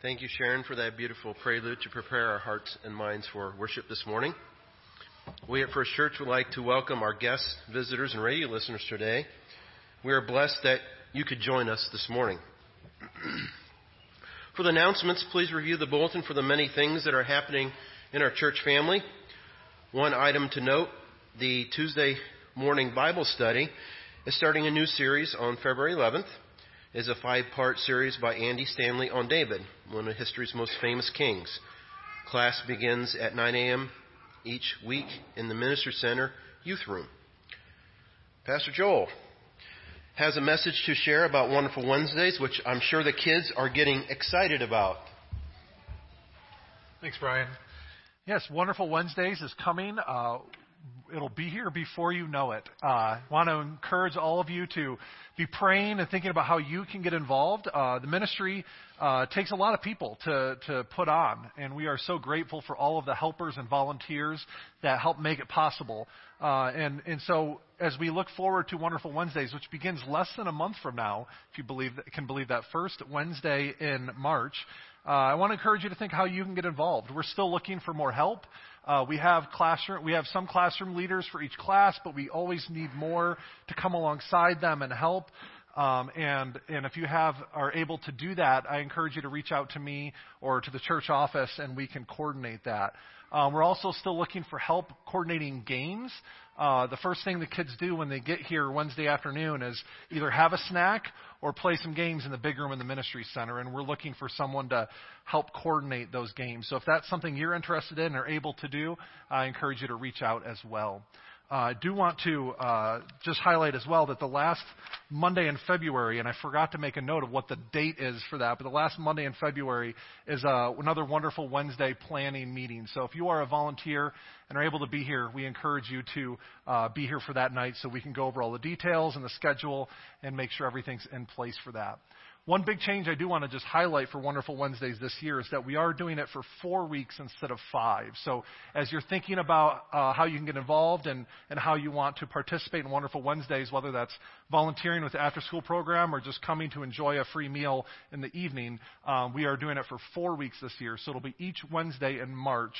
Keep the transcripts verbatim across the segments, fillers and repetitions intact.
Thank you, Sharon, for that beautiful prelude to prepare our hearts and minds for worship this morning. We at First Church would like to welcome our guests, visitors, and radio listeners today. We are blessed that you could join us this morning. For the announcements, please review the bulletin for the many things that are happening in our church family. One item to note, the Tuesday morning Bible study is starting a new series on February eleventh. It's a five-part series by Andy Stanley on David, one of history's most famous kings. Class begins at nine a.m. each week in the Minister Center Youth Room. Pastor Joel has a message to share about Wonderful Wednesdays, which I'm sure the kids are getting excited about. Thanks, Brian. Yes, Wonderful Wednesdays is coming. Uh, it'll be here before you know it. I uh, want to encourage all of you to be praying and thinking about how you can get involved. Uh, the ministry uh, takes a lot of people to, to put on, and we are so grateful for all of the helpers and volunteers that help make it possible. Uh, and, and so as we look forward to Wonderful Wednesdays, which begins less than a month from now, if you believe that, can believe that, first Wednesday in March, uh, I want to encourage you to think how you can get involved. We're still looking for more help. Uh, we have classroom, we have some classroom leaders for each class, but we always need more to come alongside them and help. Um, and, and if you have, are able to do that, I encourage you to reach out to me or to the church office, and we can coordinate that. Um, we're also still looking for help coordinating games. Uh, the first thing the kids do when they get here Wednesday afternoon is either have a snack or play some games in the big room in the ministry center, and we're looking for someone to help coordinate those games. So if that's something you're interested in and are able to do, I encourage you to reach out as well. Uh, I do want to uh, just highlight as well that the last Monday in February, and I forgot to make a note of what the date is for that, but the last Monday in February is uh, another Wonderful Wednesday planning meeting. So if you are a volunteer and are able to be here, we encourage you to uh, be here for that night so we can go over all the details and the schedule and make sure everything's in place for that. One big change I do want to just highlight for Wonderful Wednesdays this year is that we are doing it for four weeks instead of five. So as you're thinking about uh, how you can get involved and, and how you want to participate in Wonderful Wednesdays, whether that's volunteering with the after-school program or just coming to enjoy a free meal in the evening, um, we are doing it for four weeks this year. So it'll be each Wednesday in March,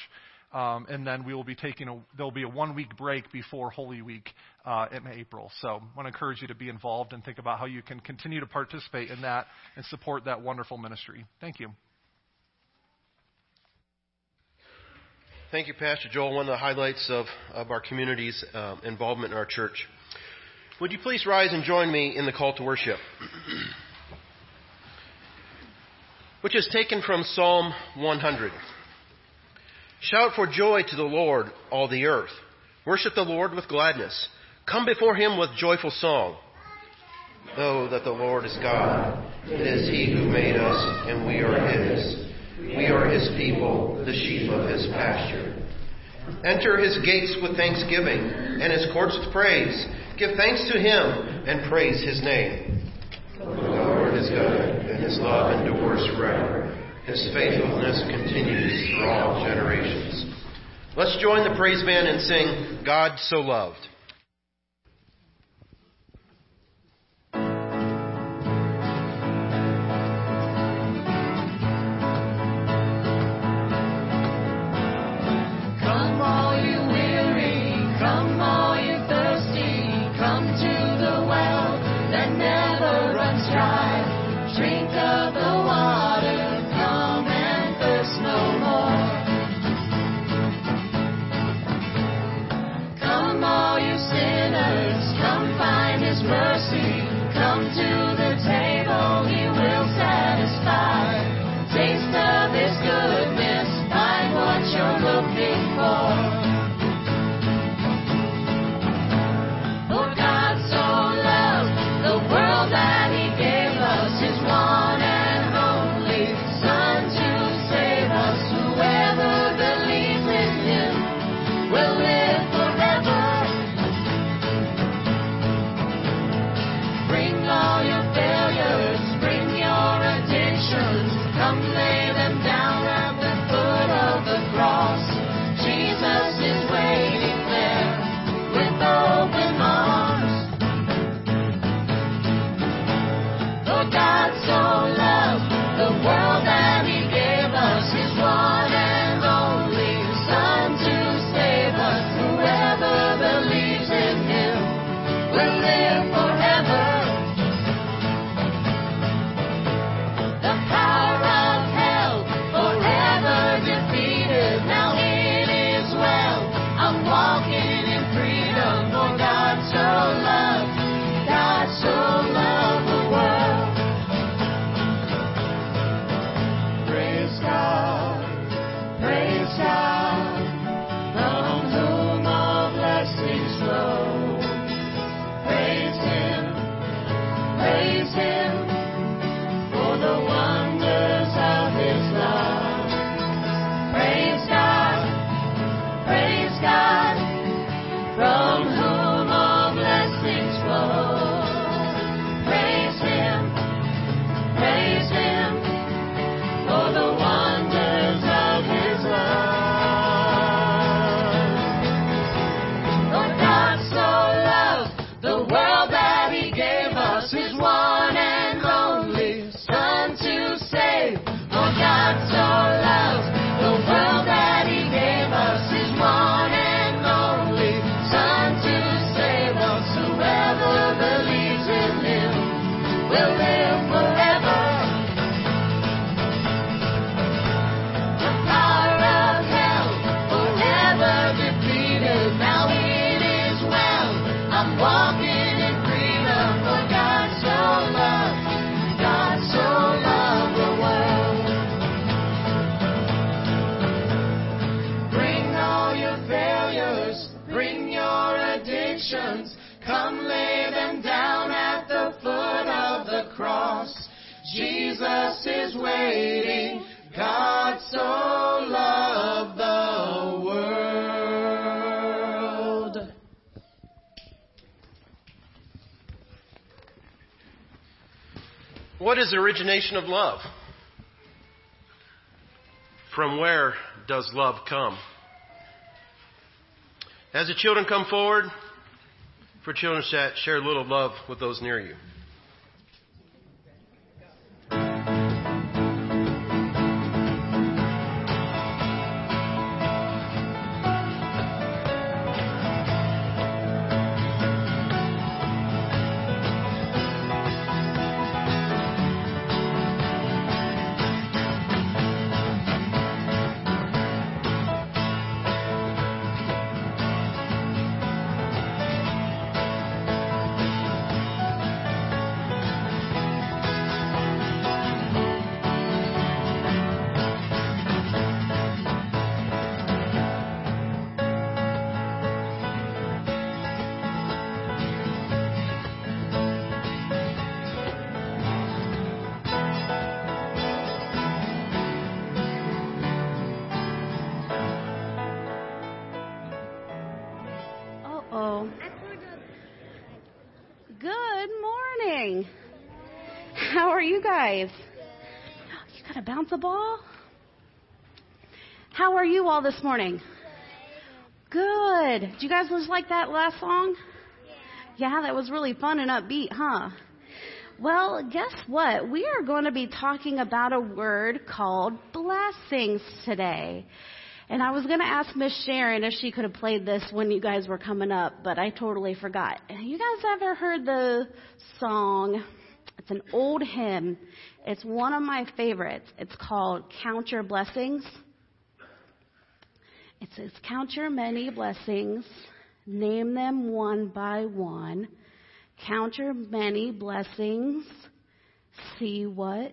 um, and then we will be taking a, there'll be a one-week break before Holy Week Uh, in April. So I want to encourage you to be involved and think about how you can continue to participate in that and support that wonderful ministry. Thank you. Thank you, Pastor Joel. One of the highlights of, of our community's uh, involvement in our church. Would you please rise and join me in the call to worship, which is taken from Psalm one hundred. Shout for joy to the Lord, all the earth. Worship the Lord with gladness. Come before him with joyful song. Know that the Lord is God. It is he who made us, and we are his. We are his people, the sheep of his pasture. Enter his gates with thanksgiving, and his courts with praise. Give thanks to him, and praise his name. The Lord is good, and his love endures forever. His faithfulness continues through all generations. Let's join the praise band and sing, God So Loved. freedom, for God so loved, God so loved the world. Praise God, praise God, from whom all blessings flow. Praise Him, praise Him, for the wonders of His love. Praise God, praise God, from whom all blessings flow. Praise Him, praise Him, for the wonders of His love. For God so loved the world that He gave us His one and only Son to save. For God so loved the world that He gave us His one and only Son to save us. Whoever believes in Him will live forever. The power of hell forever defeated. Now it is well. I'm walking in freedom. For God so loved, God so loved the world. Bring all your failures, bring your addictions, come lay them down at the foot of the cross. Jesus is waiting, God so loved the world. What is the origination of love? From where does love come? As the children come forward, for children's chat, share a little love with those near you. Oh, good morning. How are you guys? You got to bounce a ball? How are you all this morning? Good. Do you guys just like that last song? Yeah, that was really fun and upbeat, huh? Well, guess what? We are going to be talking about a word called blessings today. And I was going to ask Miss Sharon if she could have played this when you guys were coming up, but I totally forgot. You guys ever heard the song? It's an old hymn. It's one of my favorites. It's called Count Your Blessings. It says, count your many blessings, name them one by one. Count your many blessings, see what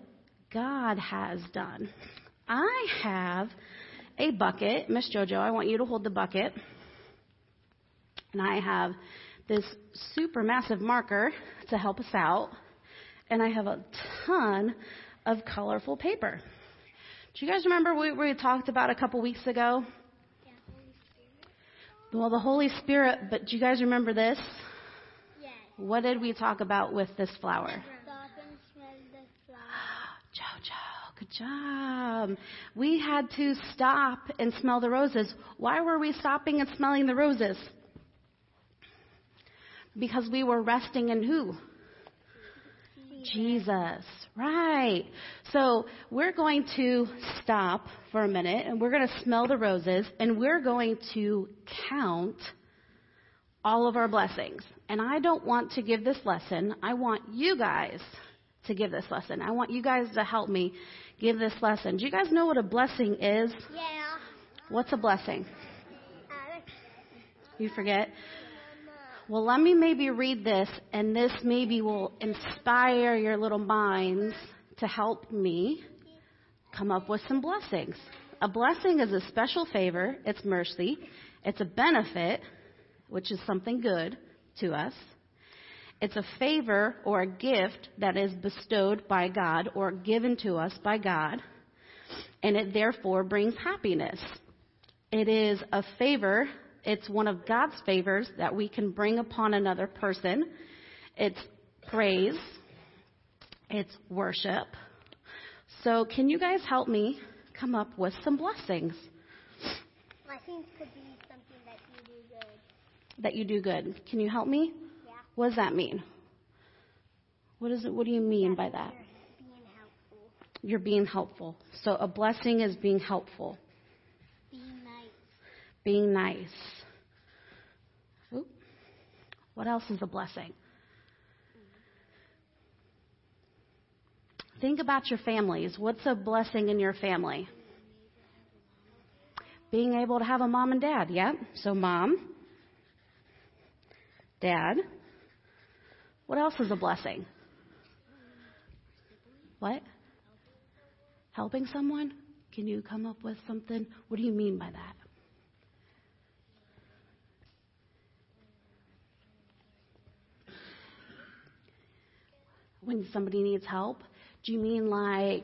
God has done. I have a bucket. Miss JoJo, I want you to hold the bucket. And I have this super massive marker to help us out. And I have a ton of colorful paper. Do you guys remember what we talked about a couple weeks ago? Yeah, Holy Spirit. Well, the Holy Spirit, but do you guys remember this? Yes. What did we talk about with this flower? Stop and smell the flower. JoJo. Good job. We had to stop and smell the roses. Why were we stopping and smelling the roses? Because we were resting in who? Jesus. Jesus. Right. So we're going to stop for a minute, and we're going to smell the roses, and we're going to count all of our blessings. And I don't want to give this lesson. I want you guys to give this lesson. I want you guys to help me give this lesson. Do you guys know what a blessing is? Yeah. What's a blessing? You forget? Well, let me maybe read this, and this maybe will inspire your little minds to help me come up with some blessings. A blessing is a special favor. It's mercy. It's a benefit, which is something good to us. It's a favor or a gift that is bestowed by God or given to us by God, and it therefore brings happiness. It is a favor. It's one of God's favors that we can bring upon another person. It's praise. It's worship. So can you guys help me come up with some blessings? Blessings could be something that you do good. That you do good. Can you help me? Yeah. What does that mean? What is it? What do you mean yeah, by that? You're being helpful. You're being helpful. So a blessing is being helpful. Being nice. Being nice. Ooh. What else is a blessing? Think about your families. What's a blessing in your family? Being able to have a mom and dad, yeah? So mom, dad. What else is a blessing? What? Helping someone? Can you come up with something? What do you mean by that? When somebody needs help? Do you mean like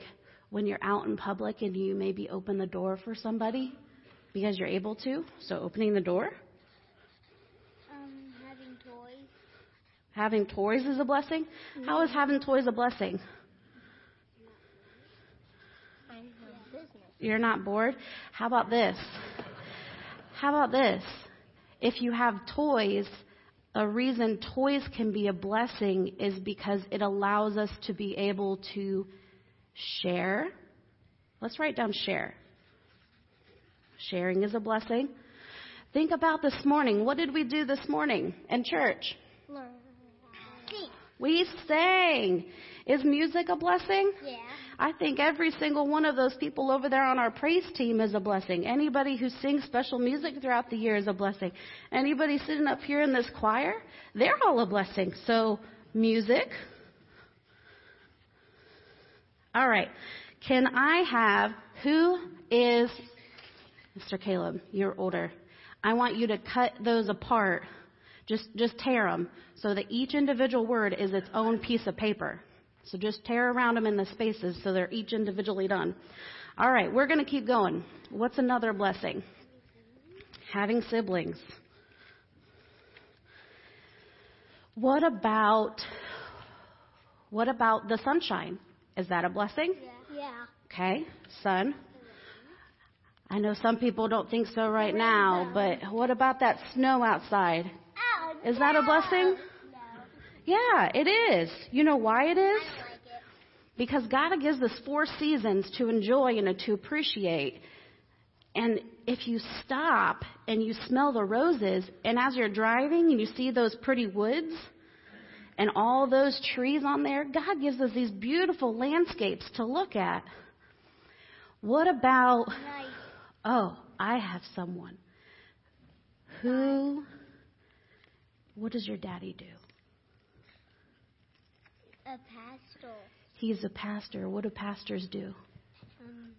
when you're out in public and you maybe open the door for somebody because you're able to? So opening the door? Um, having toys. Having toys is a blessing? No. How is having toys a blessing? I'm yeah. You're not bored? How about this? How about this? If you have toys... A reason toys can be a blessing is because it allows us to be able to share. Let's write down share. Sharing is a blessing. Think about this morning. What did we do this morning in church? We sang. Is music a blessing? Yeah. I think every single one of those people over there on our praise team is a blessing. Anybody who sings special music throughout the year is a blessing. Anybody sitting up here in this choir, they're all a blessing. So music. All right. Can I have, who is, Mister Caleb, you're older. I want you to cut those apart. Just, just tear them so that each individual word is its own piece of paper. So just tear around them in the spaces so they're each individually done. All right, we're going to keep going. What's another blessing? Having siblings. What about what about the sunshine? Is that a blessing? Yeah. Okay, sun. I know some people don't think so right now, but what about that snow outside? Is that a blessing? Yeah, it is. You know why it is? I like it. Because God gives us four seasons to enjoy and to appreciate. And if you stop and you smell the roses, and as you're driving and you see those pretty woods and all those trees on there, God gives us these beautiful landscapes to look at. What about, nice. Oh, I have someone. Who, what does your daddy do? A pastor. He's a pastor. What do pastors do? Um,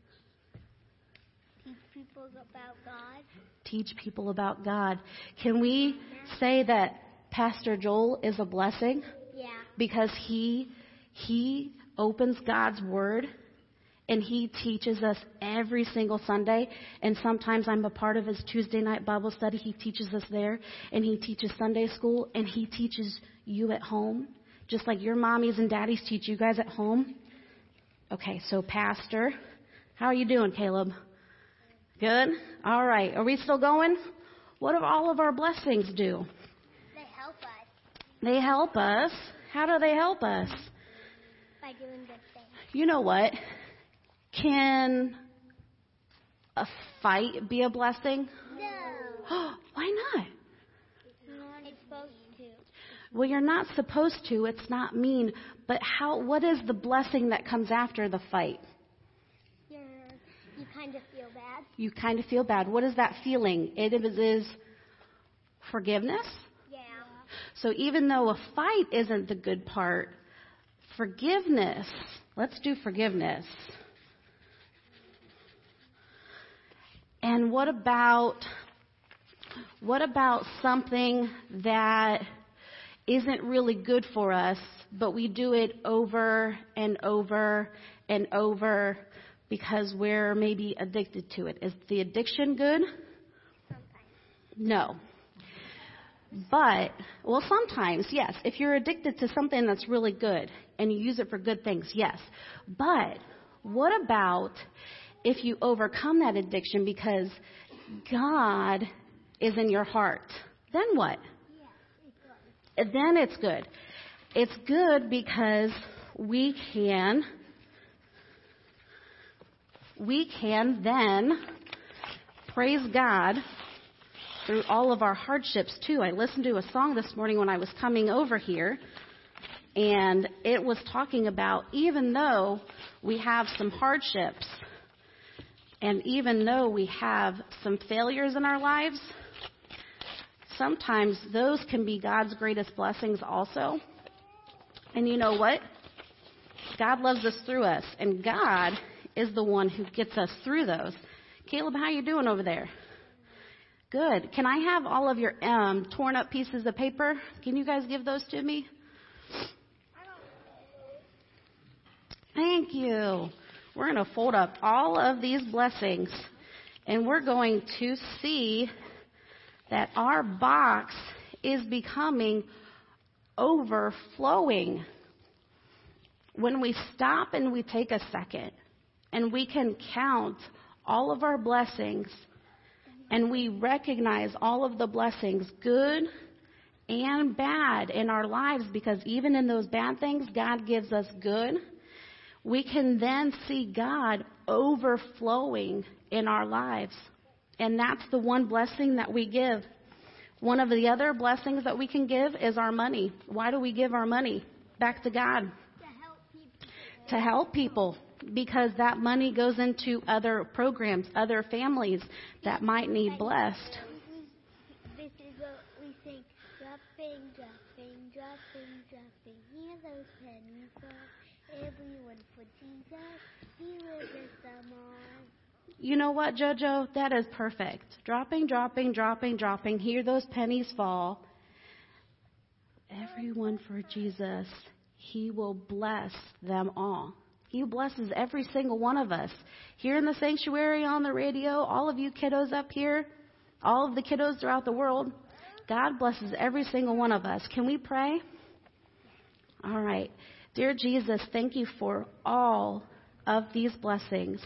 teach people about God. Teach people about God. Can we say that Pastor Joel is a blessing? Yeah. Because he he opens God's word and he teaches us every single Sunday. And sometimes I'm a part of his Tuesday night Bible study. He teaches us there, and he teaches Sunday school, and he teaches you at home. Just like your mommies and daddies teach you guys at home. Okay, so pastor, how are you doing, Caleb? Good? All right. Are we still going? What do all of our blessings do? They help us. They help us. How do they help us? By doing good things. You know what? Can a fight be a blessing? No. Why not? It's supposed to. Well, you're not supposed to. It's not mean. But how? What is the blessing that comes after the fight? You're, you kind of feel bad. You kind of feel bad. What is that feeling? It is forgiveness. Yeah. So even though a fight isn't the good part, forgiveness, let's do forgiveness. And what about, what about something that isn't really good for us, but we do it over and over and over because we're maybe addicted to it? Is the addiction good? No. But, well, sometimes, yes. If you're addicted to something that's really good and you use it for good things, yes. But what about if you overcome that addiction because God is in your heart? Then what? Yeah, it's good. Then it's good. It's good because we can, we can then praise God through all of our hardships, too. I listened to a song this morning when I was coming over here, and it was talking about even though we have some hardships and even though we have some failures in our lives, sometimes those can be God's greatest blessings also. And you know what? God loves us through us, and God is the one who gets us through those. Caleb, how you doing over there? Good. Can I have all of your um, torn up pieces of paper? Can you guys give those to me? Thank you. We're going to fold up all of these blessings, and we're going to see that our box is becoming overflowing. When we stop and we take a second, and we can count all of our blessings, and we recognize all of the blessings, good and bad, in our lives, because even in those bad things, God gives us good. We can then see God overflowing in our lives. And that's the one blessing that we give. One of the other blessings that we can give is our money. Why do we give our money back to God? To help people. To help people. Because that money goes into other programs, other families that might need blessed. This is what we think. Dropping, dropping, dropping, dropping. Here's those pennies for everyone for Jesus. He will get them all. You know what, JoJo? That is perfect. Dropping, dropping, dropping, dropping. Here those pennies fall. Everyone for Jesus. He will bless them all. He blesses every single one of us. Here in the sanctuary, on the radio, all of you kiddos up here, all of the kiddos throughout the world, God blesses every single one of us. Can we pray? All right. Dear Jesus, thank you for all of these blessings.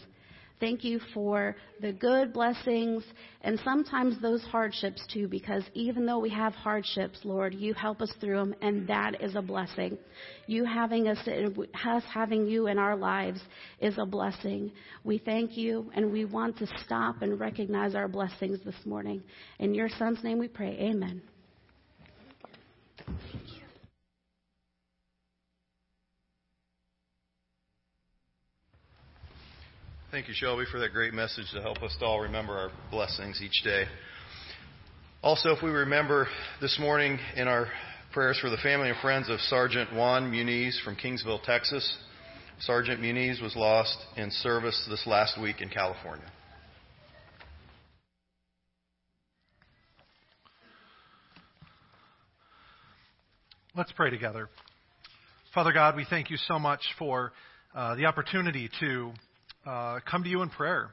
Thank you for the good blessings and sometimes those hardships, too, because even though we have hardships, Lord, you help us through them, and that is a blessing. You having us, us having you in our lives is a blessing. We thank you, and we want to stop and recognize our blessings this morning. In your son's name we pray, amen. Thank you, Shelby, for that great message to help us to all remember our blessings each day. Also, if we remember this morning in our prayers for the family and friends of Sergeant Juan Muniz from Kingsville, Texas. Sergeant Muniz was lost in service this last week in California. Let's pray together. Father God, we thank you so much for uh, the opportunity to Uh, come to you in prayer.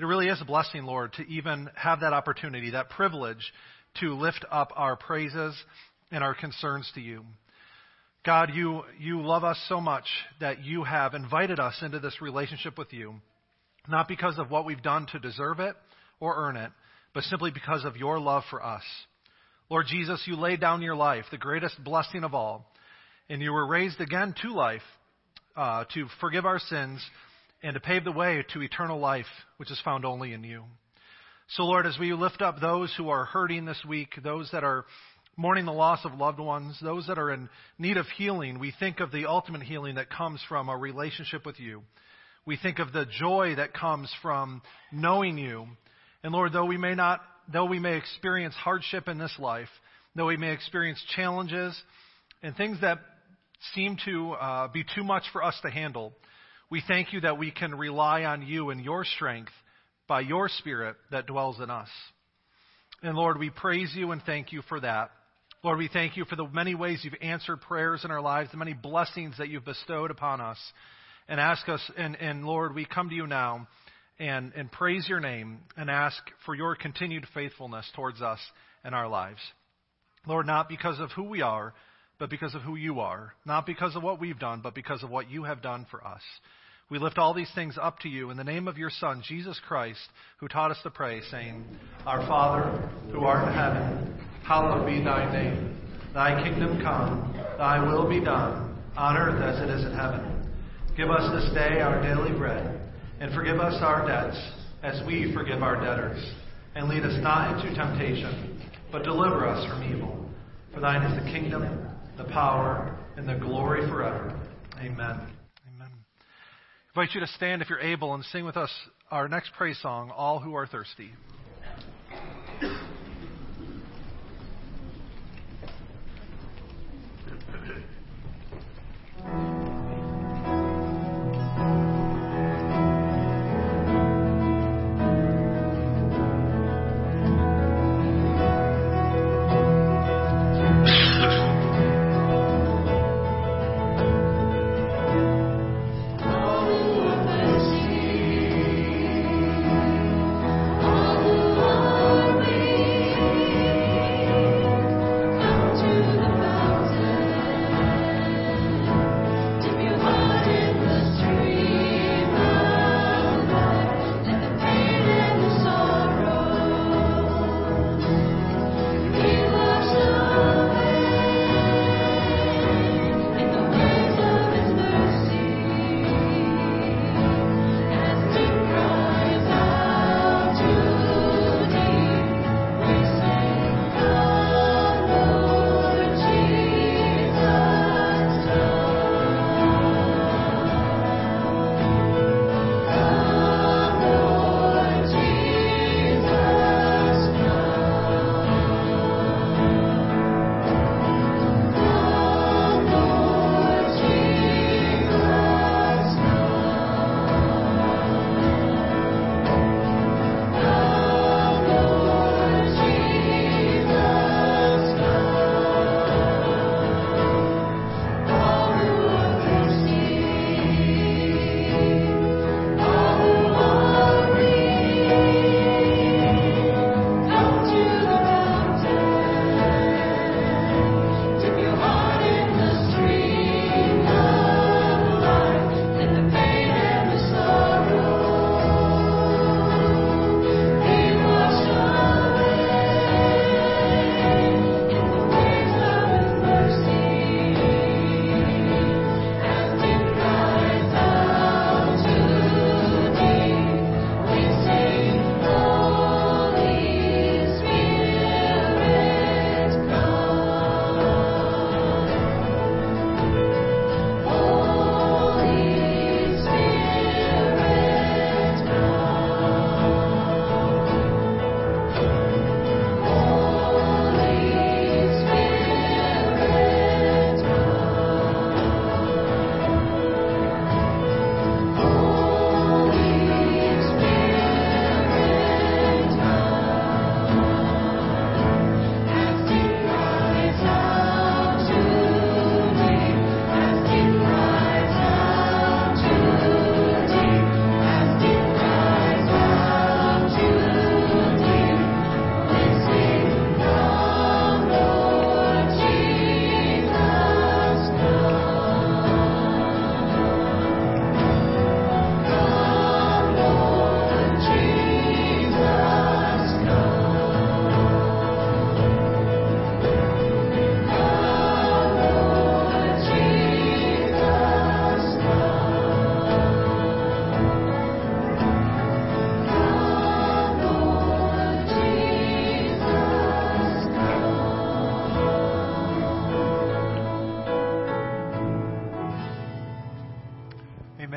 It really is a blessing, Lord, to even have that opportunity, that privilege to lift up our praises and our concerns to you. God, you, you love us so much that you have invited us into this relationship with you, not because of what we've done to deserve it or earn it, but simply because of your love for us. Lord Jesus, you laid down your life, the greatest blessing of all, and you were raised again to life uh, to forgive our sins and to pave the way to eternal life, which is found only in you. So, Lord, as we lift up those who are hurting this week, those that are mourning the loss of loved ones, those that are in need of healing, we think of the ultimate healing that comes from a relationship with you. We think of the joy that comes from knowing you. And, Lord, though we may not though we may experience hardship in this life, though we may experience challenges and things that seem to uh, be too much for us to handle, we thank you that we can rely on you and your strength by your Spirit that dwells in us. And Lord, we praise you and thank you for that. Lord, we thank you for the many ways you've answered prayers in our lives, the many blessings that you've bestowed upon us. And ask us, and, and Lord, we come to you now and, and praise your name and ask for your continued faithfulness towards us and our lives. Lord, not because of who we are, but because of who you are. Not because of what we've done, but because of what you have done for us. We lift all these things up to you in the name of your Son, Jesus Christ, who taught us to pray, saying, Our Father, who art in heaven, hallowed be thy name. Thy kingdom come, thy will be done, on earth as it is in heaven. Give us this day our daily bread, and forgive us our debts, as we forgive our debtors. And lead us not into temptation, but deliver us from evil. For thine is the kingdom, the power, and the glory forever. Amen. Amen. I invite you to stand if you're able and sing with us our next praise song, All Who Are Thirsty.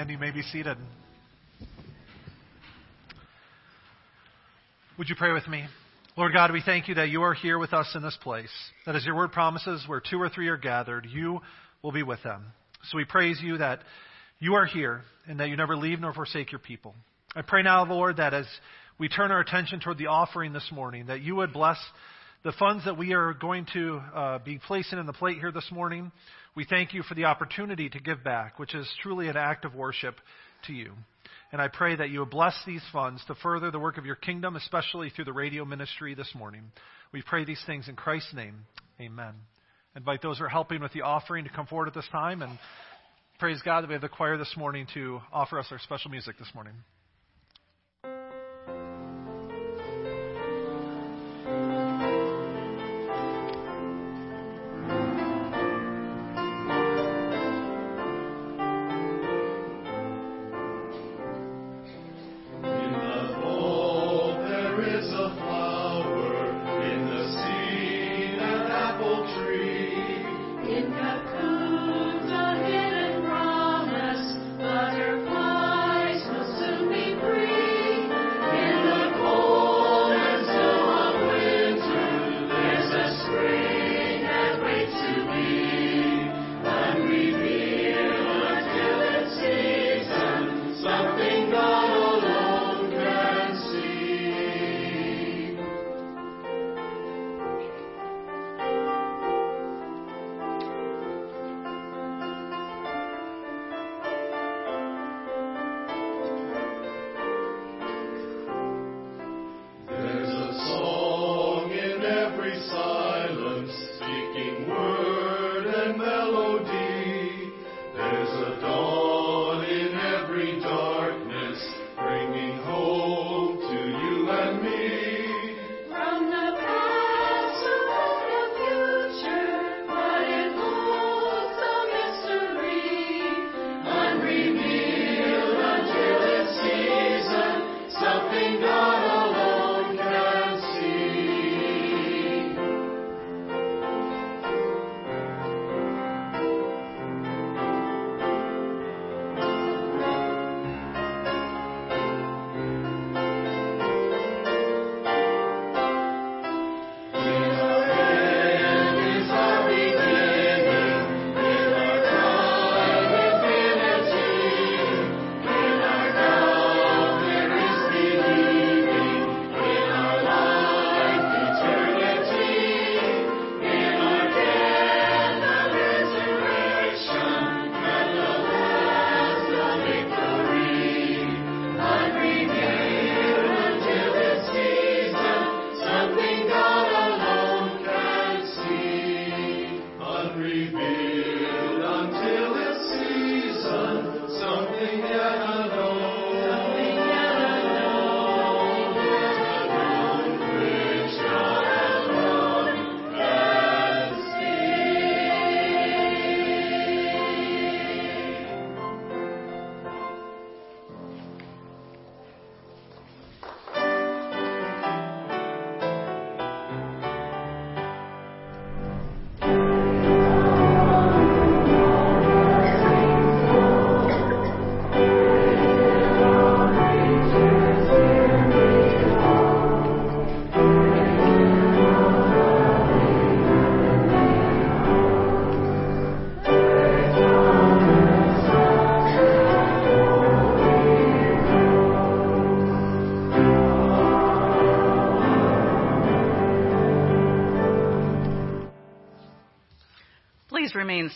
You may be seated. Would you pray with me? Lord God, we thank you that you are here with us in this place, that as your word promises, where two or three are gathered, you will be with them. So we praise you that you are here and that you never leave nor forsake your people. I pray now, Lord, that as we turn our attention toward the offering this morning, that you would bless the funds that we are going to uh, be placing in the plate here this morning. We thank you for the opportunity to give back, which is truly an act of worship to you. And I pray that you would bless these funds to further the work of your kingdom, especially through the radio ministry this morning. We pray these things in Christ's name. Amen. Invite those who are helping with the offering to come forward at this time. And praise God that we have the choir this morning to offer us our special music this morning. Remain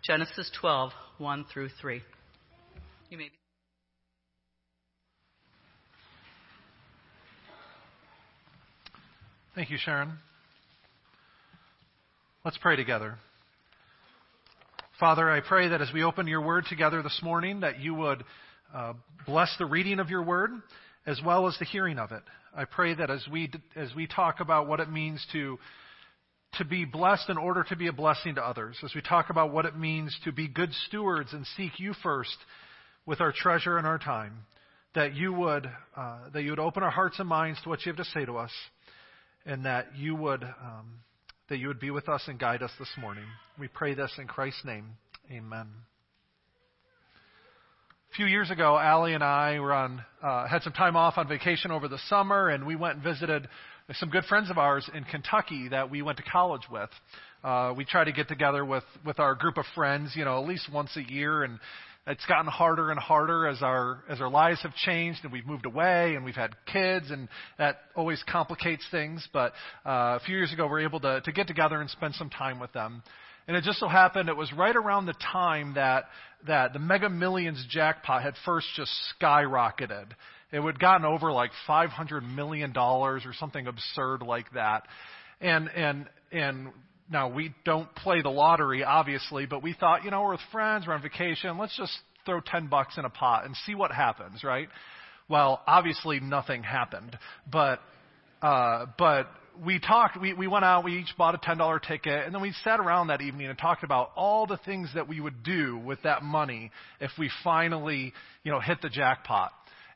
Genesis twelve, one through three. You may be. Thank you, Sharon. Let's pray together. Father, I pray that as we open your word together this morning, that you would uh, bless the reading of your word, as well as the hearing of it. I pray that as we as we talk about what it means to to be blessed in order to be a blessing to others, as we talk about what it means to be good stewards and seek you first with our treasure and our time, that you would uh, that you would open our hearts and minds to what you have to say to us, and that you would um, that you would be with us and guide us this morning. We pray this in Christ's name. Amen. A few years ago, Allie and I were on uh, had some time off on vacation over the summer, and we went and visited some good friends of ours in Kentucky that we went to college with. Uh, we try to get together with, with our group of friends, you know, at least once a year, and it's gotten harder and harder as our as our lives have changed, and we've moved away, and we've had kids, and that always complicates things. But uh, a few years ago, we were able to, to get together and spend some time with them. And it just so happened it was right around the time that that the Mega Millions jackpot had first just skyrocketed. It had gotten over like five hundred million dollars or something absurd like that. And and and now we don't play the lottery, obviously, but we thought, you know, we're with friends, we're on vacation, let's just throw ten bucks in a pot and see what happens, right? Well, obviously nothing happened, but uh, but. We talked, we, we went out, we each bought a ten dollar ticket, and then we sat around that evening and talked about all the things that we would do with that money if we finally, you know, hit the jackpot.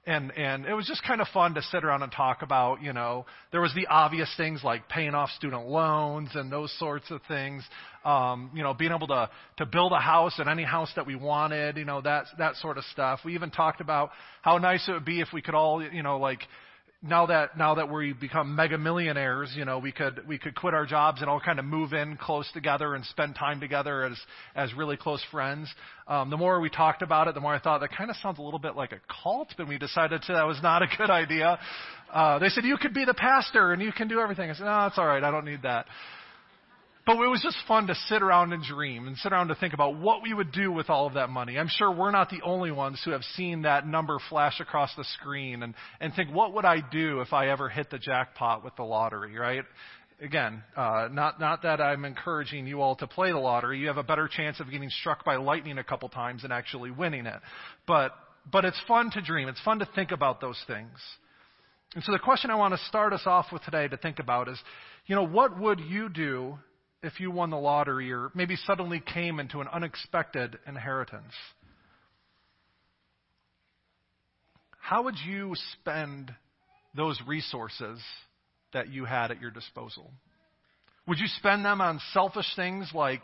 And, and it was just kind of fun to sit around and talk about, you know, there was the obvious things like paying off student loans and those sorts of things, um, you know, being able to, to build a house and any house that we wanted, you know, that, that sort of stuff. We even talked about how nice it would be if we could all, you know, like, Now that now that we become mega millionaires, you know, we could we could quit our jobs and all kind of move in close together and spend time together as as really close friends. Um, the more we talked about it, the more I thought that kind of sounds a little bit like a cult. But we decided to, that was not a good idea. Uh, they said you could be the pastor and you can do everything. I said no, it's all right. I don't need that. But it was just fun to sit around and dream and sit around to think about what we would do with all of that money. I'm sure we're not the only ones who have seen that number flash across the screen and, and think, what would I do if I ever hit the jackpot with the lottery, right? Again, uh, not, not that I'm encouraging you all to play the lottery. You have a better chance of getting struck by lightning a couple times and actually winning it. But, but it's fun to dream. It's fun to think about those things. And so the question I want to start us off with today to think about is, you know, what would you do if you won the lottery or maybe suddenly came into an unexpected inheritance? How would you spend those resources that you had at your disposal? Would you spend them on selfish things like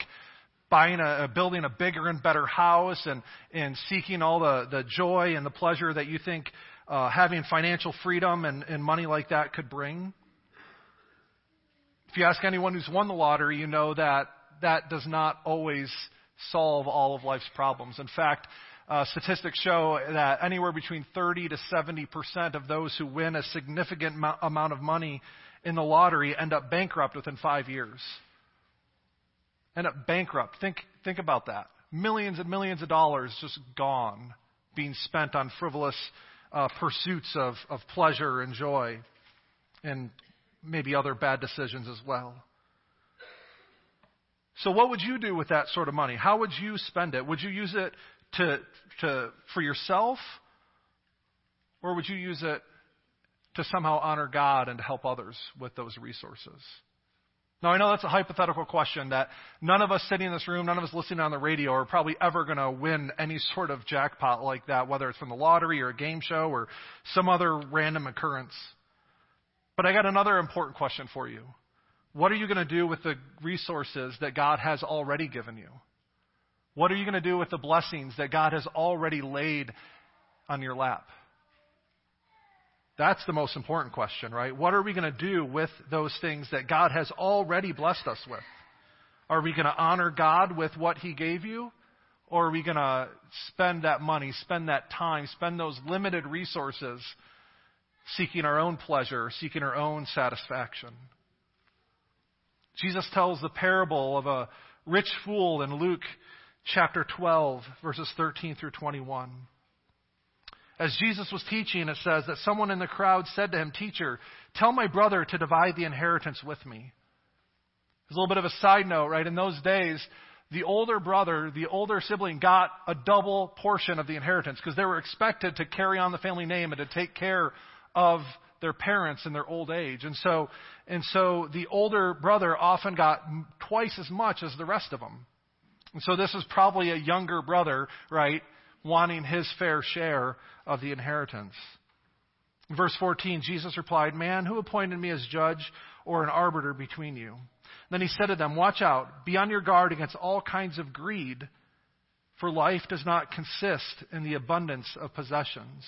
buying a, building a bigger and better house and, and seeking all the, the joy and the pleasure that you think uh, having financial freedom and, and money like that could bring? If you ask anyone who's won the lottery, you know that that does not always solve all of life's problems. In fact, uh, statistics show that anywhere between thirty to seventy percent of those who win a significant amount of money in the lottery end up bankrupt within five years. End up bankrupt. Think, think about that. Millions and millions of dollars just gone, being spent on frivolous uh, pursuits of, of pleasure and joy and maybe other bad decisions as well. So what would you do with that sort of money? How would you spend it? Would you use it to to for yourself? Or would you use it to somehow honor God and to help others with those resources? Now, I know that's a hypothetical question that none of us sitting in this room, none of us listening on the radio are probably ever going to win any sort of jackpot like that, whether it's from the lottery or a game show or some other random occurrence. But I got another important question for you. What are you going to do with the resources that God has already given you? What are you going to do with the blessings that God has already laid on your lap? That's the most important question, right? What are we going to do with those things that God has already blessed us with? Are we going to honor God with what he gave you? Or are we going to spend that money, spend that time, spend those limited resources seeking our own pleasure, seeking our own satisfaction? Jesus tells the parable of a rich fool in Luke chapter twelve, verses thirteen through twenty-one. As Jesus was teaching, it says that someone in the crowd said to him, "Teacher, tell my brother to divide the inheritance with me." There's a little bit of a side note, right? In those days, the older brother, the older sibling got a double portion of the inheritance because they were expected to carry on the family name and to take care of their parents in their old age. And so, and so the older brother often got twice as much as the rest of them. And so this is probably a younger brother, right, wanting his fair share of the inheritance. In verse fourteen, Jesus replied, "Man, who appointed me as judge or an arbiter between you?" Then he said to them, "Watch out, be on your guard against all kinds of greed, for life does not consist in the abundance of possessions."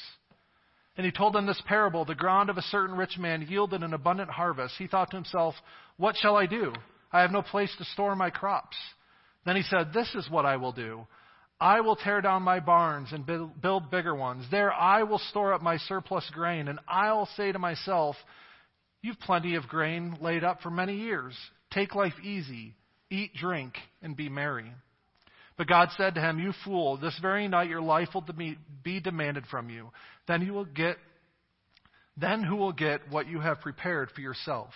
And he told them this parable: "The ground of a certain rich man yielded an abundant harvest. He thought to himself, 'What shall I do? I have no place to store my crops.' Then he said, 'This is what I will do. I will tear down my barns and build bigger ones. There I will store up my surplus grain, and I'll say to myself, you've plenty of grain laid up for many years. Take life easy, eat, drink, and be merry.' But God said to him, 'You fool, this very night your life will be demanded from you. Then you will get, then who will get what you have prepared for yourself?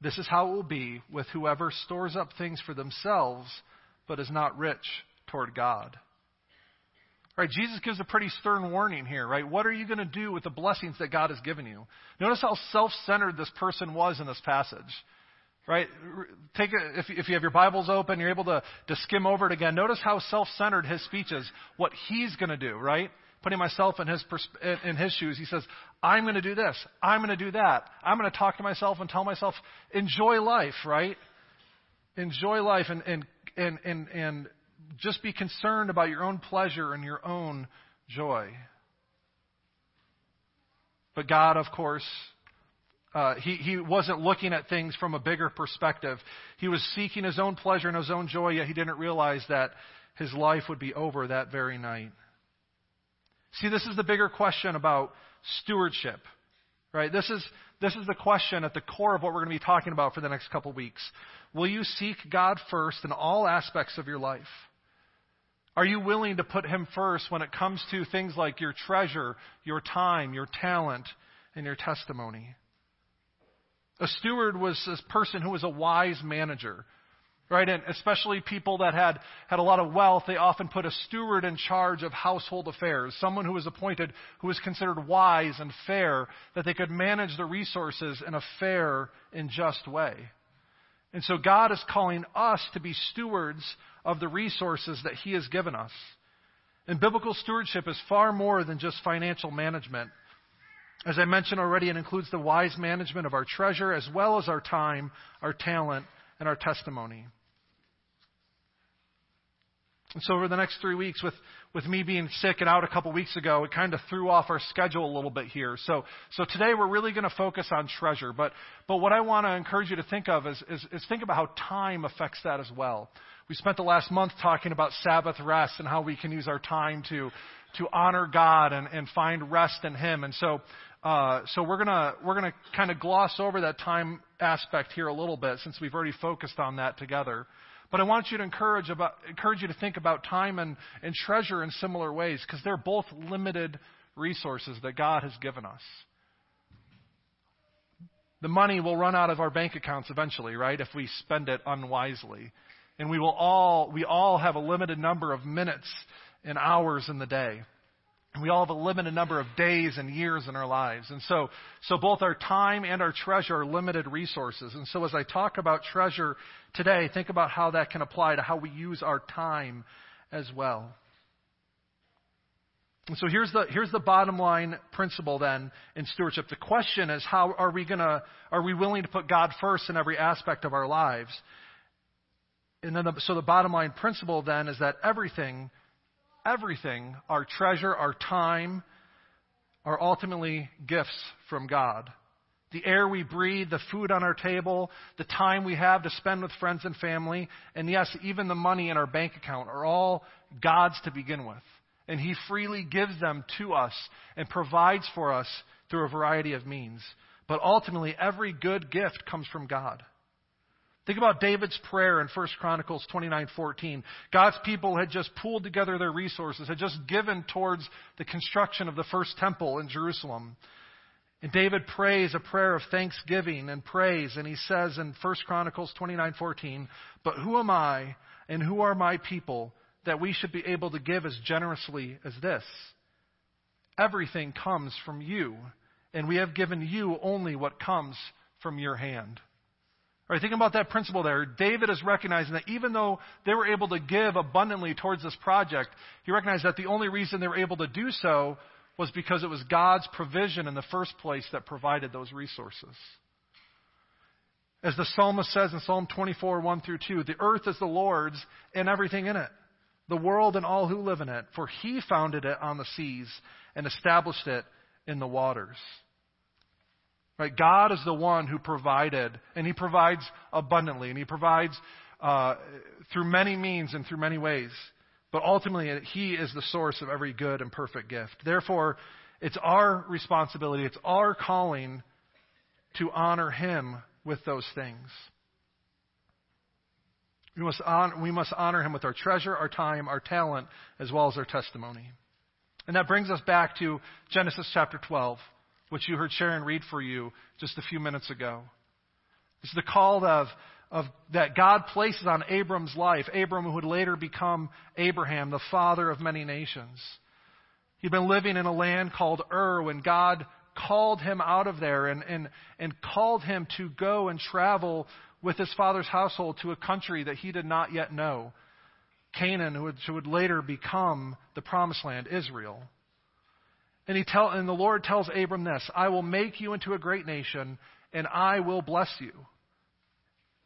This is how it will be with whoever stores up things for themselves, but is not rich toward God.'" All right, Jesus gives a pretty stern warning here, right? What are you going to do with the blessings that God has given you? Notice how self-centered this person was in this passage, right? Take a, if, if you have your Bibles open, you're able to, to skim over it again. Notice how self-centered his speech is, what he's going to do, right? Putting myself in his, pers- in his shoes, he says, I'm going to do this. I'm going to do that. I'm going to talk to myself and tell myself, enjoy life, right? Enjoy life and, and, and, and, and just be concerned about your own pleasure and your own joy. But God, of course, uh, he, he wasn't looking at things from a bigger perspective. He was seeking his own pleasure and his own joy, yet he didn't realize that his life would be over that very night. See, this is the bigger question about stewardship, right? This is, this is the question at the core of what we're going to be talking about for the next couple weeks. Will you seek God first in all aspects of your life? Are you willing to put him first when it comes to things like your treasure, your time, your talent, and your testimony? A steward was this person who was a wise manager, right? And especially people that had, had a lot of wealth, they often put a steward in charge of household affairs, someone who was appointed, who was considered wise and fair, that they could manage the resources in a fair and just way. And so God is calling us to be stewards of the resources that he has given us. And biblical stewardship is far more than just financial management. As I mentioned already, it includes the wise management of our treasure as well as our time, our talent, and our testimony. And so over the next three weeks, with, with me being sick and out a couple weeks ago, it kind of threw off our schedule a little bit here. So so today we're really going to focus on treasure. But but what I want to encourage you to think of is, is, is think about how time affects that as well. We spent the last month talking about Sabbath rest and how we can use our time to to honor God and, and find rest in him. And so uh, so we're gonna we're gonna kind of gloss over that time aspect here a little bit, since we've already focused on that together. But I want you to encourage about encourage you to think about time and, and treasure in similar ways, because they're both limited resources that God has given us. The money will run out of our bank accounts eventually, right, if we spend it unwisely. And we will all we all have a limited number of minutes and hours in the day. We all have a limited number of days and years in our lives. And so so both our time and our treasure are limited resources. And so as I talk about treasure today, think about how that can apply to how we use our time as well. And so here's the here's the bottom line principle then in stewardship. The question is, how are we gonna are we willing to put God first in every aspect of our lives? And then the, so the bottom line principle then is that everything Everything, our treasure, our time, are ultimately gifts from God. The air we breathe, the food on our table, the time we have to spend with friends and family, and yes, even the money in our bank account are all God's to begin with. And he freely gives them to us and provides for us through a variety of means. But ultimately, every good gift comes from God. Think about David's prayer in First Chronicles twenty-nine fourteen. God's people had just pooled together their resources, had just given towards the construction of the first temple in Jerusalem. And David prays a prayer of thanksgiving and praise, and he says in First Chronicles twenty-nine fourteen, "But who am I and who are my people that we should be able to give as generously as this? Everything comes from you, and we have given you only what comes from your hand. All right, think about that principle there. David is recognizing that even though they were able to give abundantly towards this project, he recognized that the only reason they were able to do so was because it was God's provision in the first place that provided those resources. As the psalmist says in Psalm twenty-four, one through two, the earth is the Lord's and everything in it, the world and all who live in it, for he founded it on the seas and established it in the waters. Right? God is the one who provided, and he provides abundantly, and he provides uh, through many means and through many ways. But ultimately, he is the source of every good and perfect gift. Therefore, it's our responsibility, it's our calling to honor him with those things. We must honor, we must honor him with our treasure, our time, our talent, as well as our testimony. And that brings us back to Genesis chapter twelve, which you heard Sharon read for you just a few minutes ago. It's the call of, of that God places on Abram's life. Abram, who would later become Abraham, the father of many nations. He'd been living in a land called Ur when God called him out of there and, and, and called him to go and travel with his father's household to a country that he did not yet know, Canaan, which would later become the promised land, Israel. And he tell, and the Lord tells Abram this, I will make you into a great nation, and I will bless you.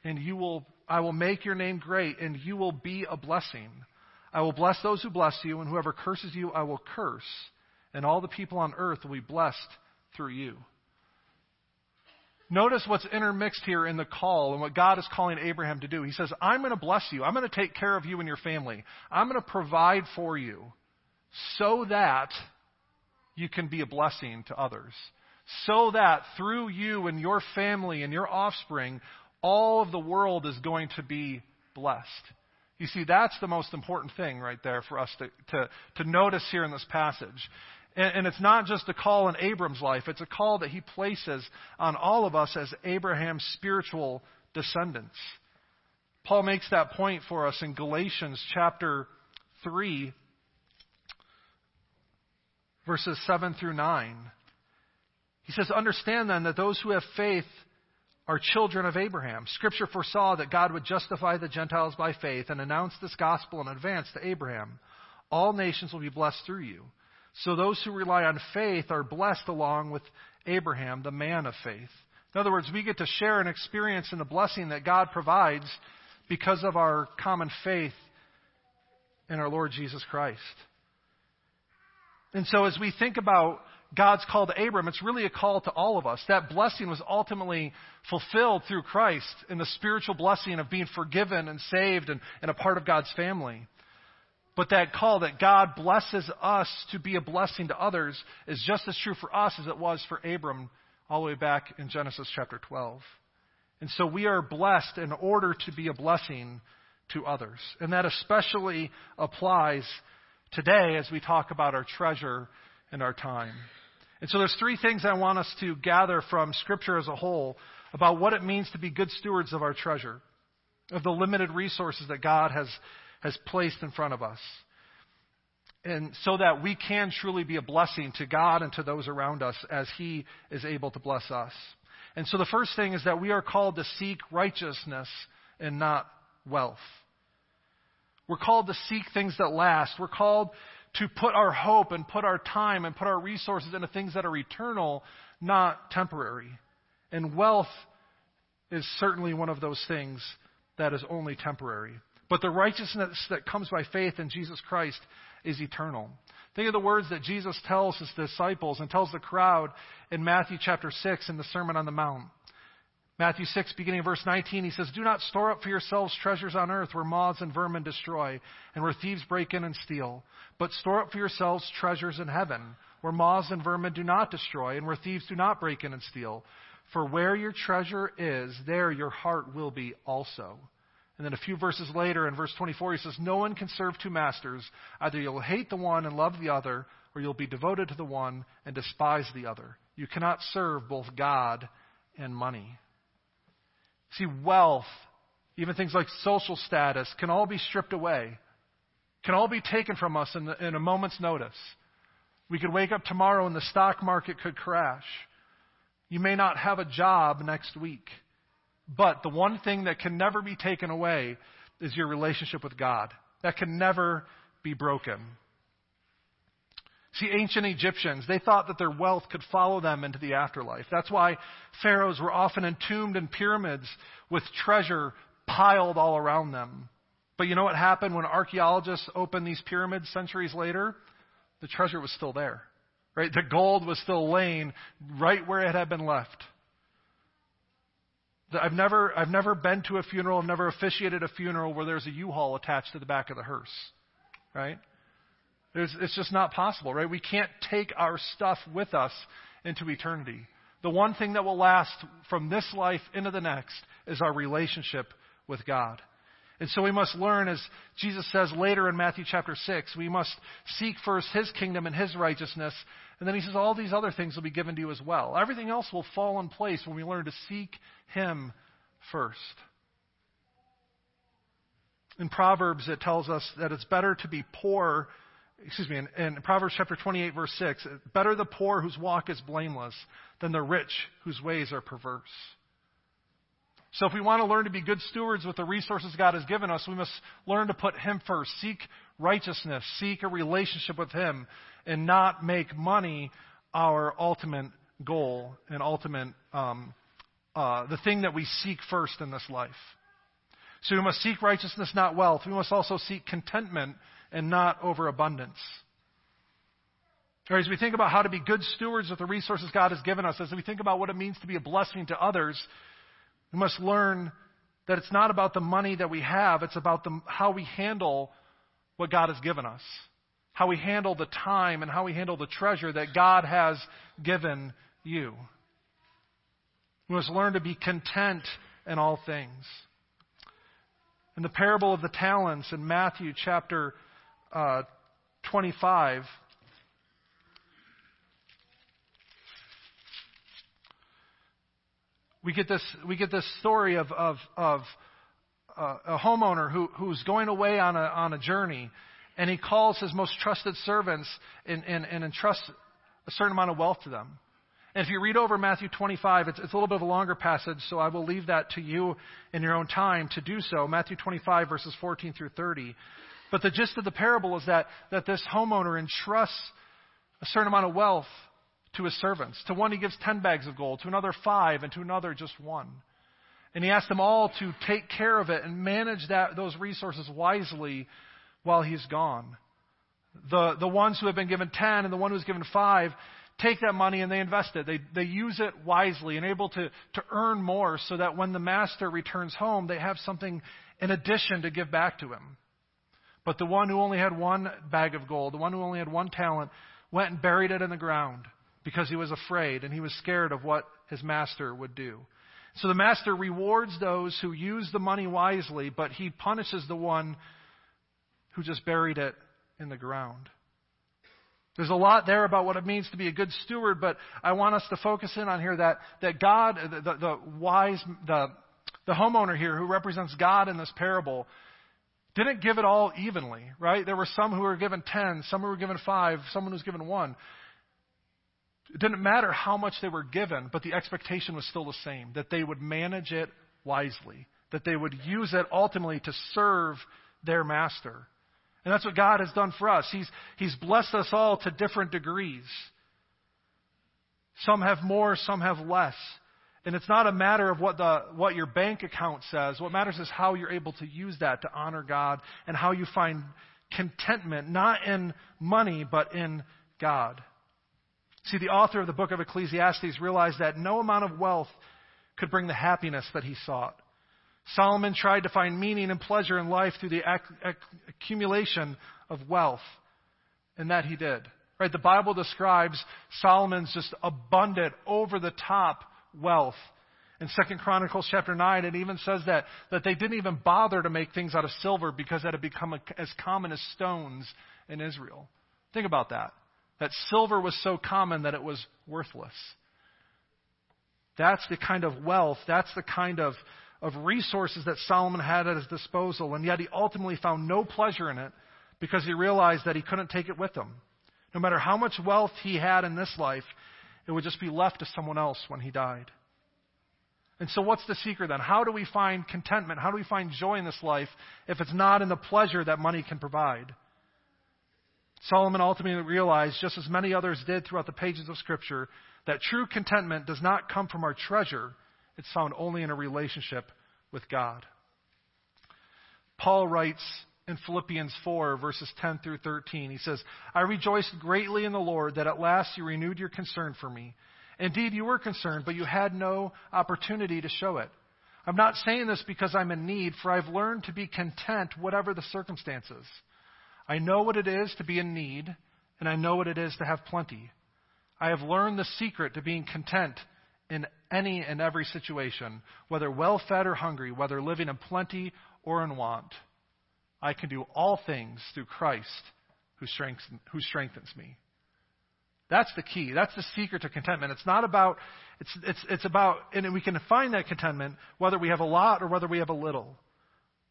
And you will, I will make your name great, and you will be a blessing. I will bless those who bless you, and whoever curses you, I will curse. And all the people on earth will be blessed through you. Notice what's intermixed here in the call and what God is calling Abraham to do. He says, I'm going to bless you. I'm going to take care of you and your family. I'm going to provide for you so that you can be a blessing to others. So that through you and your family and your offspring, all of the world is going to be blessed. You see, that's the most important thing right there for us to, to, to notice here in this passage. And, and it's not just a call in Abram's life. It's a call that he places on all of us as Abraham's spiritual descendants. Paul makes that point for us in Galatians chapter three, verses seven through nine. He says, understand then that those who have faith are children of Abraham. Scripture foresaw that God would justify the Gentiles by faith and announce this gospel in advance to Abraham. All nations will be blessed through you. So those who rely on faith are blessed along with Abraham, the man of faith. In other words, we get to share an experience in the blessing that God provides because of our common faith in our Lord Jesus Christ. And so as we think about God's call to Abram, it's really a call to all of us. That blessing was ultimately fulfilled through Christ in the spiritual blessing of being forgiven and saved and, and a part of God's family. But that call that God blesses us to be a blessing to others is just as true for us as it was for Abram all the way back in Genesis chapter twelve. And so we are blessed in order to be a blessing to others. And that especially applies today as we talk about our treasure and our time. And so there's three things I want us to gather from Scripture as a whole about what it means to be good stewards of our treasure, of the limited resources that God has, has placed in front of us, and so that we can truly be a blessing to God and to those around us as he is able to bless us. And so the first thing is that we are called to seek righteousness and not wealth. We're called to seek things that last. We're called to put our hope and put our time and put our resources into things that are eternal, not temporary. And wealth is certainly one of those things that is only temporary. But the righteousness that comes by faith in Jesus Christ is eternal. Think of the words that Jesus tells his disciples and tells the crowd in Matthew chapter six in the Sermon on the Mount. Matthew six, beginning verse nineteen, he says, do not store up for yourselves treasures on earth where moths and vermin destroy and where thieves break in and steal. But store up for yourselves treasures in heaven where moths and vermin do not destroy and where thieves do not break in and steal. For where your treasure is, there your heart will be also. And then a few verses later in verse twenty-four, he says, no one can serve two masters. Either you'll hate the one and love the other, or you'll be devoted to the one and despise the other. You cannot serve both God and money. See, wealth, even things like social status, can all be stripped away, can all be taken from us in, the, in a moment's notice. We could wake up tomorrow and the stock market could crash. You may not have a job next week, but the one thing that can never be taken away is your relationship with God. That can never be broken. See, ancient Egyptians, they thought that their wealth could follow them into the afterlife. That's why pharaohs were often entombed in pyramids with treasure piled all around them. But you know what happened when archaeologists opened these pyramids centuries later? The treasure was still there, right? The gold was still laying right where it had been left. I've never, I've never been to a funeral, I've never officiated a funeral where there's a U-Haul attached to the back of the hearse, right? There's, it's just not possible, right? We can't take our stuff with us into eternity. The one thing that will last from this life into the next is our relationship with God. And so we must learn, as Jesus says later in Matthew chapter six, we must seek first his kingdom and his righteousness. And then he says all these other things will be given to you as well. Everything else will fall in place when we learn to seek him first. In Proverbs, it tells us that it's better to be poor, excuse me, in, in Proverbs chapter twenty-eight, verse six, better the poor whose walk is blameless than the rich whose ways are perverse. So if we want to learn to be good stewards with the resources God has given us, we must learn to put him first, seek righteousness, seek a relationship with him, and not make money our ultimate goal and ultimate, um, uh, the thing that we seek first in this life. So we must seek righteousness, not wealth. We must also seek contentment and not overabundance. As we think about how to be good stewards with the resources God has given us, as we think about what it means to be a blessing to others, we must learn that it's not about the money that we have. It's about the, how we handle what God has given us, how we handle the time and how we handle the treasure that God has given you. We must learn to be content in all things. In the parable of the talents in Matthew chapter uh, twenty-five, We get this. We get this story of of, of uh, a homeowner who who's going away on a on a journey, and he calls his most trusted servants and and, and entrusts a certain amount of wealth to them. And if you read over Matthew twenty-five, it's, it's a little bit of a longer passage, so I will leave that to you in your own time to do so. Matthew twenty-five verses fourteen through thirty. But the gist of the parable is that that this homeowner entrusts a certain amount of wealth to his servants. To one he gives ten bags of gold, to another five, and to another just one. And he asks them all to take care of it and manage that those resources wisely while he's gone. The the ones who have been given ten and the one who's given five take that money and they invest it. They they use it wisely and able to, to earn more so that when the master returns home, they have something in addition to give back to him. But the one who only had one bag of gold, the one who only had one talent, went and buried it in the ground, because he was afraid and he was scared of what his master would do. So the master rewards those who use the money wisely, but he punishes the one who just buried it in the ground. There's a lot there about what it means to be a good steward, but I want us to focus in on here that, that God, the, the, the wise, the, the homeowner here who represents God in this parable, didn't give it all evenly, right? There were some who were given ten, some who were given five, someone who was given one. It didn't matter how much they were given, but the expectation was still the same, that they would manage it wisely, that they would use it ultimately to serve their master. And that's what God has done for us. He's, he's blessed us all to different degrees. Some have more, some have less. And it's not a matter of what, the, what your bank account says. What matters is how you're able to use that to honor God and how you find contentment, not in money, but in God. See, the author of the book of Ecclesiastes realized that no amount of wealth could bring the happiness that he sought. Solomon tried to find meaning and pleasure in life through the ac- accumulation of wealth, and that he did. Right? The Bible describes Solomon's just abundant, over-the-top wealth. In Second Chronicles chapter nine, it even says that, that they didn't even bother to make things out of silver because that had become a, as common as stones in Israel. Think about that. That silver was so common that it was worthless. That's the kind of wealth, that's the kind of, of resources that Solomon had at his disposal, and yet he ultimately found no pleasure in it because he realized that he couldn't take it with him. No matter how much wealth he had in this life, It would just be left to someone else when he died. And so what's the secret then? How do we find contentment? How do we find joy in this life if it's not in the pleasure that money can provide? Solomon ultimately realized, just as many others did throughout the pages of Scripture, that true contentment does not come from our treasure. It's found only in a relationship with God. Paul writes in Philippians four, verses ten through thirteen, he says, I rejoiced greatly in the Lord that at last you renewed your concern for me. Indeed, you were concerned, but you had no opportunity to show it. I'm not saying this because I'm in need, for I've learned to be content whatever the circumstances. I know what it is to be in need, and I know what it is to have plenty. I have learned the secret to being content in any and every situation, whether well-fed or hungry, whether living in plenty or in want. I can do all things through Christ who strengthens, who strengthens me. That's the key. That's the secret to contentment. It's not about, it's, it's, it's about, and we can find that contentment whether we have a lot or whether we have a little,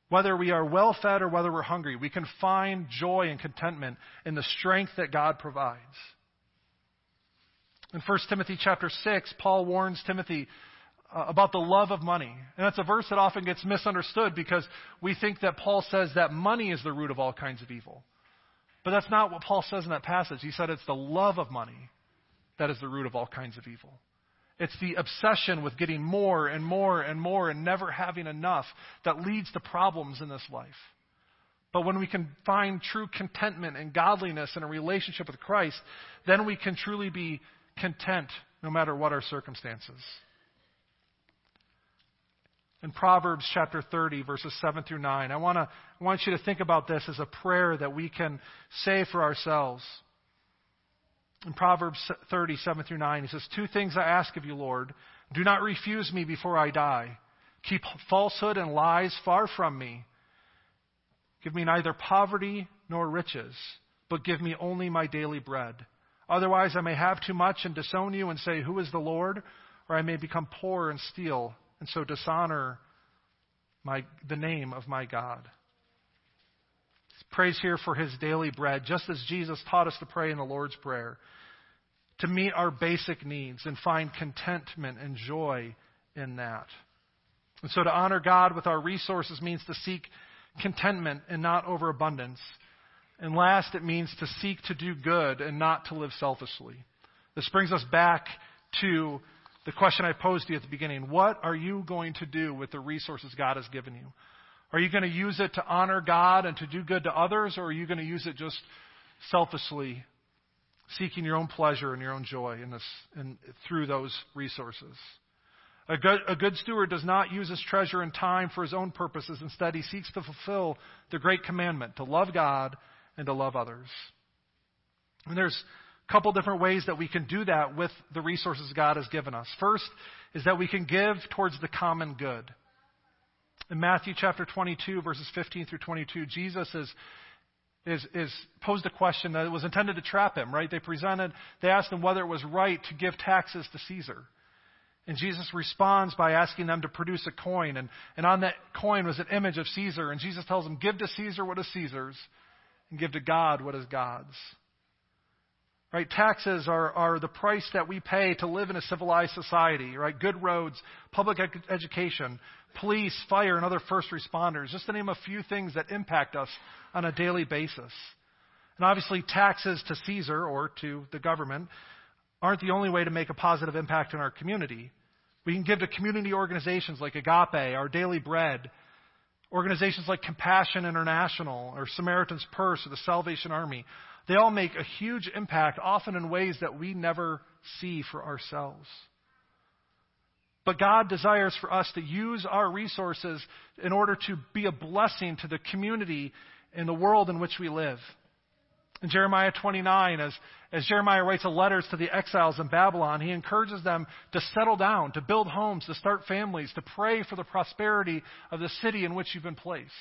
whether we are well-fed or whether we're hungry. We can find joy and contentment in the strength that God provides. In First Timothy chapter six, Paul warns Timothy uh, about the love of money. And that's a verse that often gets misunderstood because we think that Paul says that money is the root of all kinds of evil. But that's not what Paul says in that passage. He said it's the love of money that is the root of all kinds of evil. It's the obsession with getting more and more and more and never having enough that leads to problems in this life. But when we can find true contentment and godliness in a relationship with Christ, then we can truly be content no matter what our circumstances. In Proverbs chapter thirty, verses seven through nine, I want to I want you to think about this as a prayer that we can say for ourselves. In Proverbs thirty, seven through nine, he says, Two things I ask of you, Lord. Do not refuse me before I die. Keep falsehood and lies far from me. Give me neither poverty nor riches, but give me only my daily bread. Otherwise I may have too much and disown you and say, Who is the Lord? Or I may become poor and steal, and so dishonor my, the name of my God. Praise here for his daily bread, just as Jesus taught us to pray in the Lord's Prayer, to meet our basic needs and find contentment and joy in that. And so to honor God with our resources means to seek contentment and not overabundance. And last, it means to seek to do good and not to live selfishly. This brings us back to the question I posed to you at the beginning. What are you going to do with the resources God has given you? Are you going to use it to honor God and to do good to others, or are you going to use it just selfishly, seeking your own pleasure and your own joy in this, in, through those resources? A good, a good steward does not use his treasure and time for his own purposes. Instead, he seeks to fulfill the great commandment to love God and to love others. And there's a couple different ways that we can do that with the resources God has given us. First is that we can give towards the common good. In Matthew chapter twenty-two, verses fifteen through twenty-two, Jesus is, is, is posed a question that was intended to trap him, right? They presented, they asked him whether it was right to give taxes to Caesar. And Jesus responds by asking them to produce a coin. And, and on that coin was an image of Caesar. And Jesus tells them, give to Caesar what is Caesar's and give to God what is God's. Right? Taxes are, are the price that we pay to live in a civilized society, right? Good roads, public ed- education, police, fire, and other first responders, just to name a few things that impact us on a daily basis. And obviously taxes to Caesar or to the government aren't the only way to make a positive impact in our community. We can give to community organizations like Agape, Our Daily Bread, organizations like Compassion International or Samaritan's Purse or the Salvation Army. They all make a huge impact, often in ways that we never see for ourselves. But God desires for us to use our resources in order to be a blessing to the community and the world in which we live. In Jeremiah twenty-nine, as, as Jeremiah writes a letter to the exiles in Babylon, he encourages them to settle down, to build homes, to start families, to pray for the prosperity of the city in which you've been placed.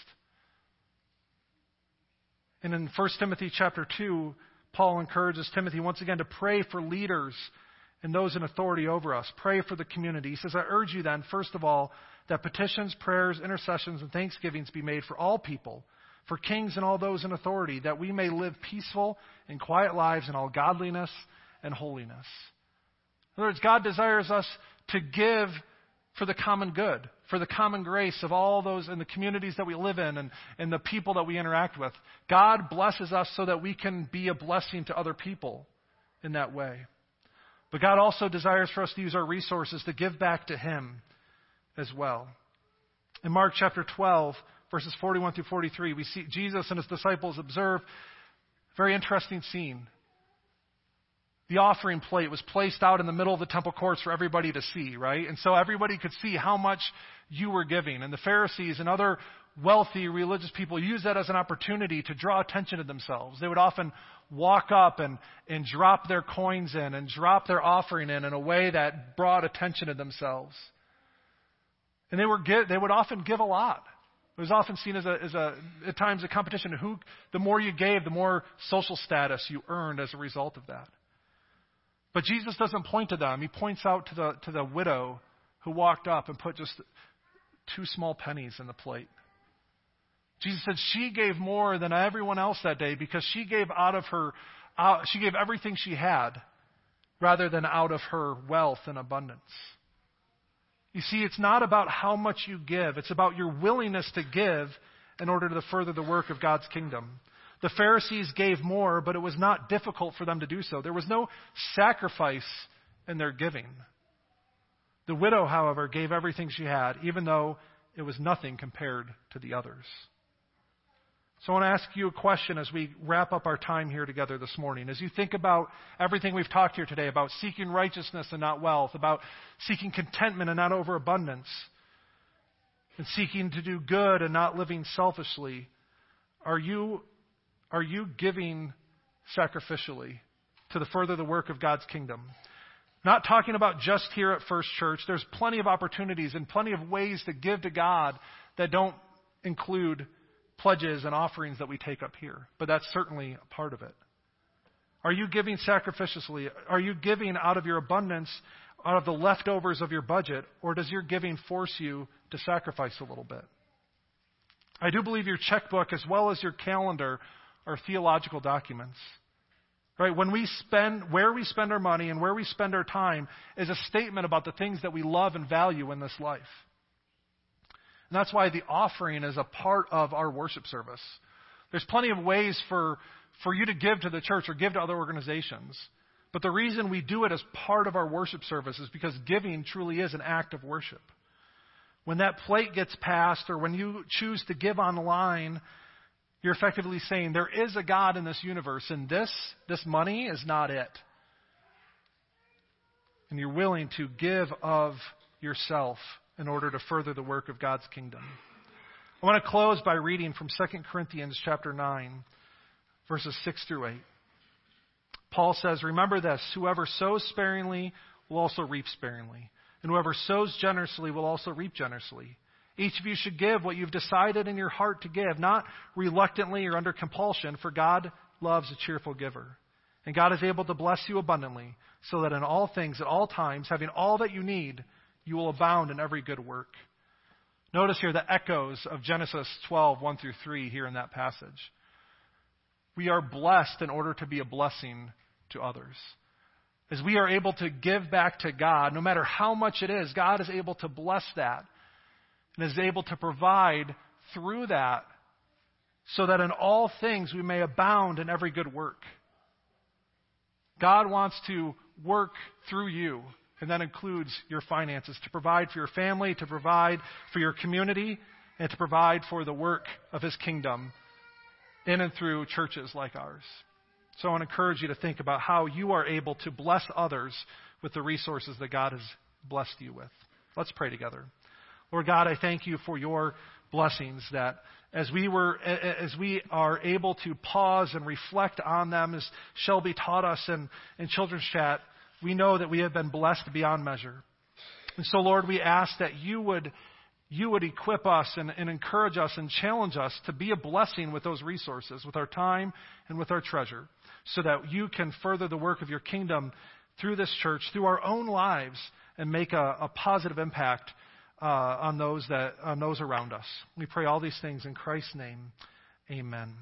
And in First Timothy chapter two, Paul encourages Timothy once again to pray for leaders and those in authority over us. Pray for the community. He says, I urge you then, first of all, that petitions, prayers, intercessions, and thanksgivings be made for all people, for kings and all those in authority, that we may live peaceful and quiet lives in all godliness and holiness. In other words, God desires us to give for the common good, for the common grace of all those in the communities that we live in and, and the people that we interact with. God blesses us so that we can be a blessing to other people in that way. But God also desires for us to use our resources to give back to Him as well. In Mark chapter twelve, verses forty-one through forty-three, we see Jesus and His disciples observe a very interesting scene. The offering plate was placed out in the middle of the temple courts for everybody to see, right? And so everybody could see how much you were giving. And the Pharisees and other wealthy religious people used that as an opportunity to draw attention to themselves. They would often walk up and, and drop their coins in and drop their offering in in a way that brought attention to themselves. And they were give, they would often give a lot. It was often seen as a, as a at times a competition. Who, the more you gave, the more social status you earned as a result of that. But Jesus doesn't point to them. He points out to the to the widow who walked up and put just two small pennies in the plate. Jesus said she gave more than everyone else that day because she gave out of her, out, she gave everything she had rather than out of her wealth and abundance. You see, it's not about how much you give. It's about your willingness to give in order to further the work of God's kingdom. The Pharisees gave more, but it was not difficult for them to do so. There was no sacrifice in their giving. The widow, however, gave everything she had, even though it was nothing compared to the others. So I want to ask you a question as we wrap up our time here together this morning. As you think about everything we've talked here today, about seeking righteousness and not wealth, about seeking contentment and not overabundance, and seeking to do good and not living selfishly, are you... Are you giving sacrificially to the further the work of God's kingdom? Not talking about just here at First Church. There's plenty of opportunities and plenty of ways to give to God that don't include pledges and offerings that we take up here. But that's certainly a part of it. Are you giving sacrificially? Are you giving out of your abundance, out of the leftovers of your budget? Or does your giving force you to sacrifice a little bit? I do believe your checkbook as well as your calendar are theological documents, right? When we spend, where we spend our money and where we spend our time is a statement about the things that we love and value in this life. And that's why the offering is a part of our worship service. There's plenty of ways for, for you to give to the church or give to other organizations. But the reason we do it as part of our worship service is because giving truly is an act of worship. When that plate gets passed or when you choose to give online, you're effectively saying there is a God in this universe, and this, this money is not it. And you're willing to give of yourself in order to further the work of God's kingdom. I want to close by reading from Second Corinthians chapter nine, verses six through eight. Paul says, "Remember this, whoever sows sparingly will also reap sparingly, and whoever sows generously will also reap generously. Each of you should give what you've decided in your heart to give, not reluctantly or under compulsion, for God loves a cheerful giver. And God is able to bless you abundantly, so that in all things, at all times, having all that you need, you will abound in every good work." Notice here the echoes of Genesis twelve, one through three here in that passage. We are blessed in order to be a blessing to others. As we are able to give back to God, no matter how much it is, God is able to bless that. And is able to provide through that so that in all things we may abound in every good work. God wants to work through you, and that includes your finances, to provide for your family, to provide for your community, and to provide for the work of His kingdom in and through churches like ours. So I want to encourage you to think about how you are able to bless others with the resources that God has blessed you with. Let's pray together. Lord God, I thank you for your blessings that as we were, as we are able to pause and reflect on them, as Shelby taught us in, in Children's Chat, we know that we have been blessed beyond measure. And so, Lord, we ask that you would, you would equip us and, and encourage us and challenge us to be a blessing with those resources, with our time and with our treasure, so that you can further the work of your kingdom through this church, through our own lives, and make a, a positive impact Uh, on those that on those around us. We pray all these things in Christ's name. Amen.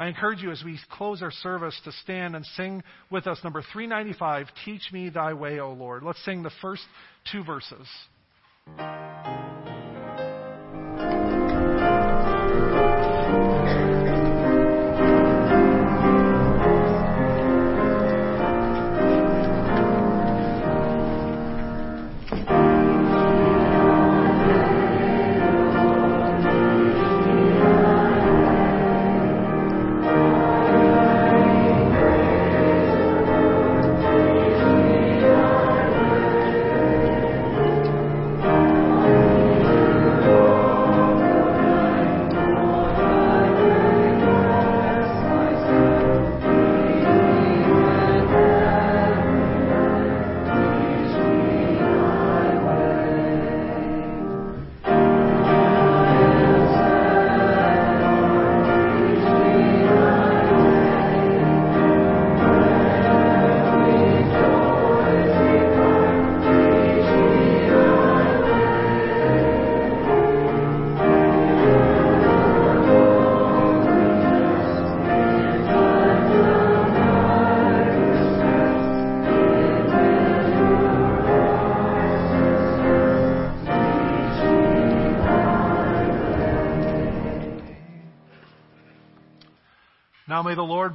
I encourage you as we close our service to stand and sing with us number three ninety-five, Teach Me Thy Way, O Lord. Let's sing the first two verses. Now may the Lord